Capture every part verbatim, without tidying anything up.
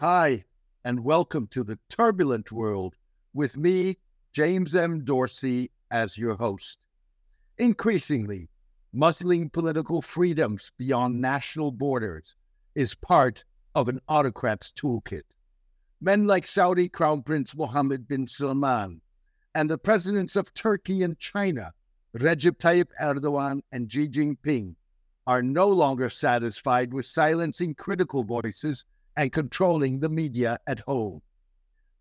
Hi, and welcome to The Turbulent World with me, James M. Dorsey, as your host. Increasingly, muzzling political freedoms beyond national borders is part of an autocrat's toolkit. Men like Saudi Crown Prince Mohammed bin Salman and the presidents of Turkey and China, Recep Tayyip Erdogan and Xi Jinping, are no longer satisfied with silencing critical voices and controlling the media at home.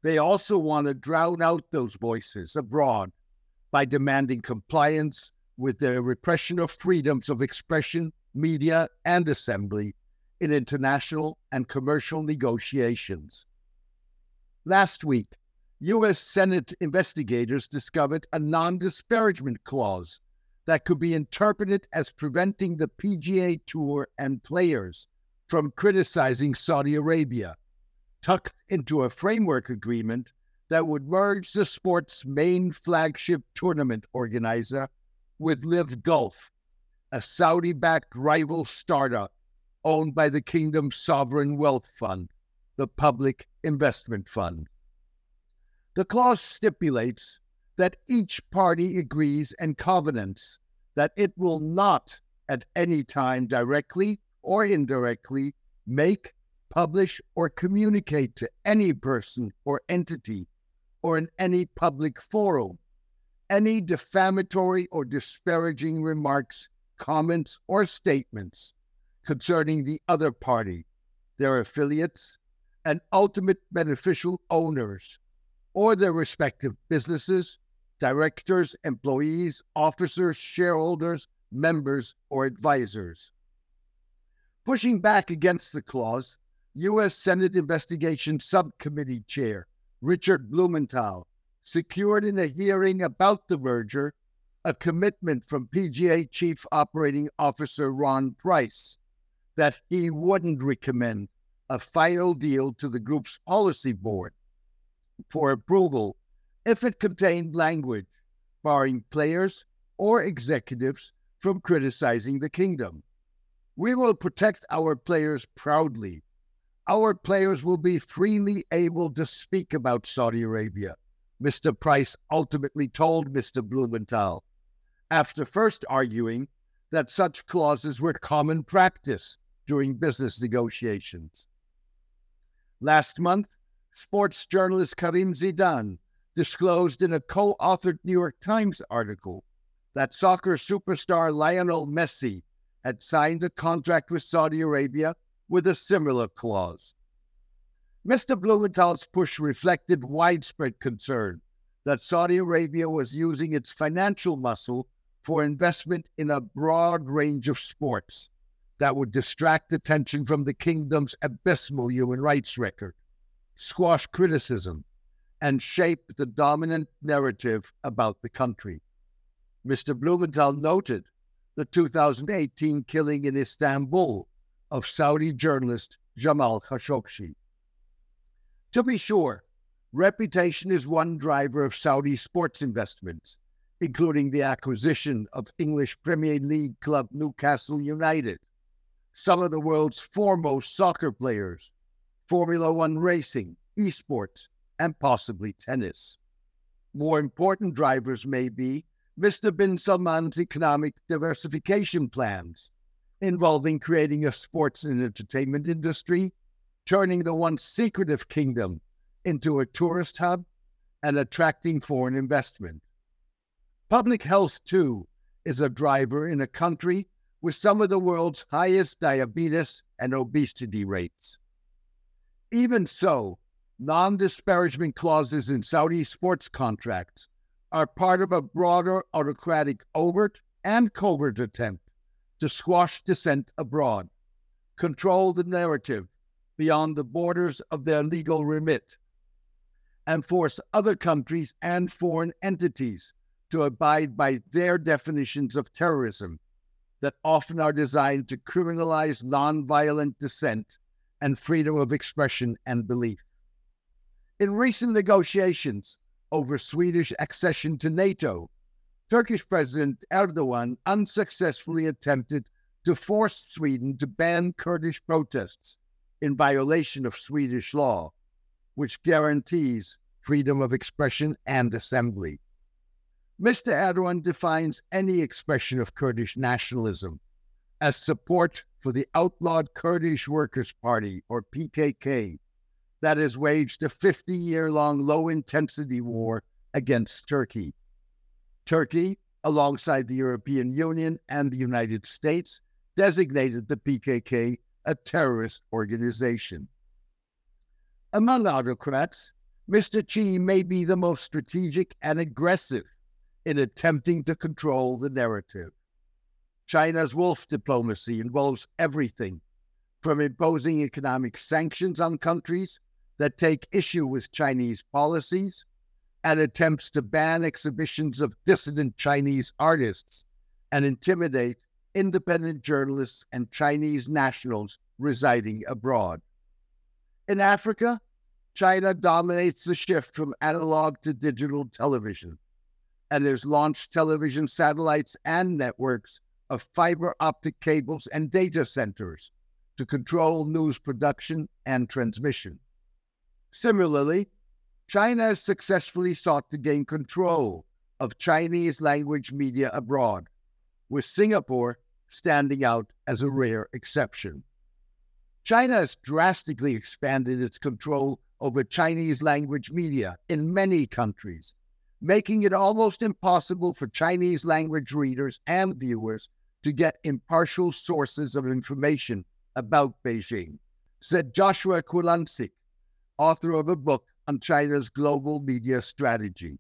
They also want to drown out those voices abroad by demanding compliance with their repression of freedoms of expression, media, and assembly in international and commercial negotiations. Last week, U S Senate investigators discovered a non-disparagement clause that could be interpreted as preventing the P G A Tour and players from criticizing Saudi Arabia, tucked into a framework agreement that would merge the sport's main flagship tournament organizer with LIV Golf, a Saudi-backed rival startup owned by the Kingdom's Sovereign Wealth Fund, the Public Investment Fund. The clause stipulates that each party agrees and covenants that it will not at any time directly or indirectly make, publish, or communicate to any person or entity or in any public forum any defamatory or disparaging remarks, comments, or statements concerning the other party, their affiliates, and ultimate beneficial owners, or their respective businesses, directors, employees, officers, shareholders, members, or advisors. Pushing back against the clause, U S Senate Investigation Subcommittee Chair Richard Blumenthal secured in a hearing about the merger a commitment from P G A Chief Operating Officer Ron Price that he wouldn't recommend a final deal to the group's policy board for approval if it contained language barring players or executives from criticizing the kingdom. We will protect our players proudly. Our players will be freely able to speak about Saudi Arabia, Mister Price ultimately told Mister Blumenthal, after first arguing that such clauses were common practice during business negotiations. Last month, sports journalist Karim Zidane disclosed in a co-authored New York Times article that soccer superstar Lionel Messi had signed a contract with Saudi Arabia with a similar clause. Mister Blumenthal's push reflected widespread concern that Saudi Arabia was using its financial muscle for investment in a broad range of sports that would distract attention from the kingdom's abysmal human rights record, squash criticism, and shape the dominant narrative about the country. Mister Blumenthal noted the two thousand eighteen killing in Istanbul of Saudi journalist Jamal Khashoggi. To be sure, reputation is one driver of Saudi sports investments, including the acquisition of English Premier League club Newcastle United, some of the world's foremost soccer players, Formula One racing, esports, and possibly tennis. More important drivers may be Mister bin Salman's economic diversification plans, involving creating a sports and entertainment industry, turning the once secretive kingdom into a tourist hub and attracting foreign investment. Public health, too, is a driver in a country with some of the world's highest diabetes and obesity rates. Even so, non-disparagement clauses in Saudi sports contracts are part of a broader autocratic overt and covert attempt to squash dissent abroad, control the narrative beyond the borders of their legal remit, and force other countries and foreign entities to abide by their definitions of terrorism that often are designed to criminalize nonviolent dissent and freedom of expression and belief. In recent negotiations over Swedish accession to NATO, Turkish President Erdogan unsuccessfully attempted to force Sweden to ban Kurdish protests in violation of Swedish law, which guarantees freedom of expression and assembly. Mister Erdogan defines any expression of Kurdish nationalism as support for the outlawed Kurdish Workers' Party, or P K K, that has waged a fifty-year-long low-intensity war against Turkey. Turkey, alongside the European Union and the United States, designated the P K K a terrorist organization. Among autocrats, Mister Xi may be the most strategic and aggressive in attempting to control the narrative. China's wolf diplomacy involves everything from imposing economic sanctions on countries that take issue with Chinese policies and attempts to ban exhibitions of dissident Chinese artists and intimidate independent journalists and Chinese nationals residing abroad. In Africa, China dominates the shift from analog to digital television and has launched television satellites and networks of fiber optic cables and data centers to control news production and transmission. Similarly, China has successfully sought to gain control of Chinese language media abroad, with Singapore standing out as a rare exception. China has drastically expanded its control over Chinese language media in many countries, making it almost impossible for Chinese language readers and viewers to get impartial sources of information about Beijing, said Joshua Kurlantzick, author of a book on China's global media strategy.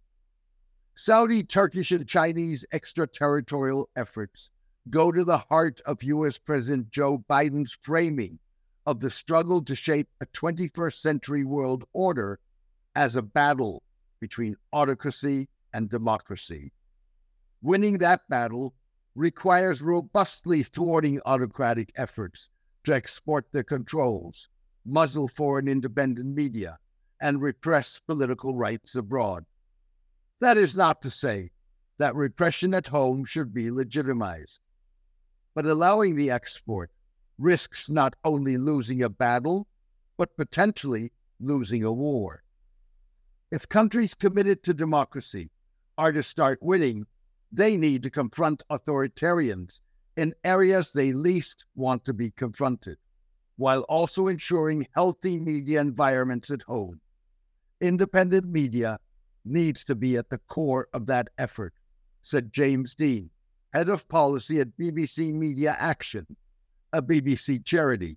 Saudi, Turkish, and Chinese extraterritorial efforts go to the heart of U S President Joe Biden's framing of the struggle to shape a twenty-first century world order as a battle between autocracy and democracy. Winning that battle requires robustly thwarting autocratic efforts to export their controls, muzzle foreign independent media, and repress political rights abroad. That is not to say that repression at home should be legitimized, but allowing the export risks not only losing a battle, but potentially losing a war. If countries committed to democracy are to start winning, they need to confront authoritarians in areas they least want to be confronted, while also ensuring healthy media environments at home. Independent media needs to be at the core of that effort, said James Deane, head of policy at B B C Media Action, a B B C charity,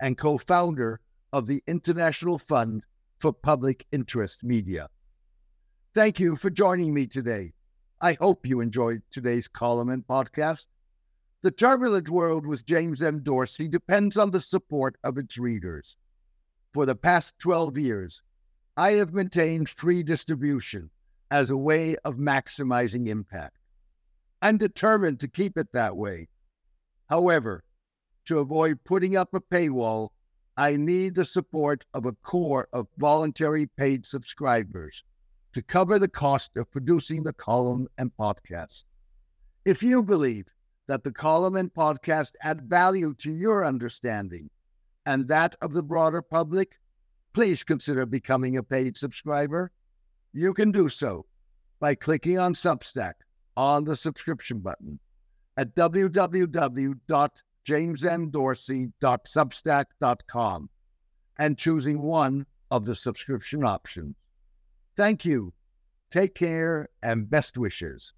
and co-founder of the International Fund for Public Interest Media. Thank you for joining me today. I hope you enjoyed today's column and podcast. The Turbulent World with James M. Dorsey depends on the support of its readers. For the past twelve years, I have maintained free distribution as a way of maximizing impact. I'm determined to keep it that way. However, to avoid putting up a paywall, I need the support of a core of voluntary paid subscribers to cover the cost of producing the column and podcast. If you believe that the column and podcast add value to your understanding and that of the broader public, please consider becoming a paid subscriber. You can do so by clicking on Substack on the subscription button at w w w dot james m dorsey dot substack dot com and choosing one of the subscription options. Thank you, take care, and best wishes.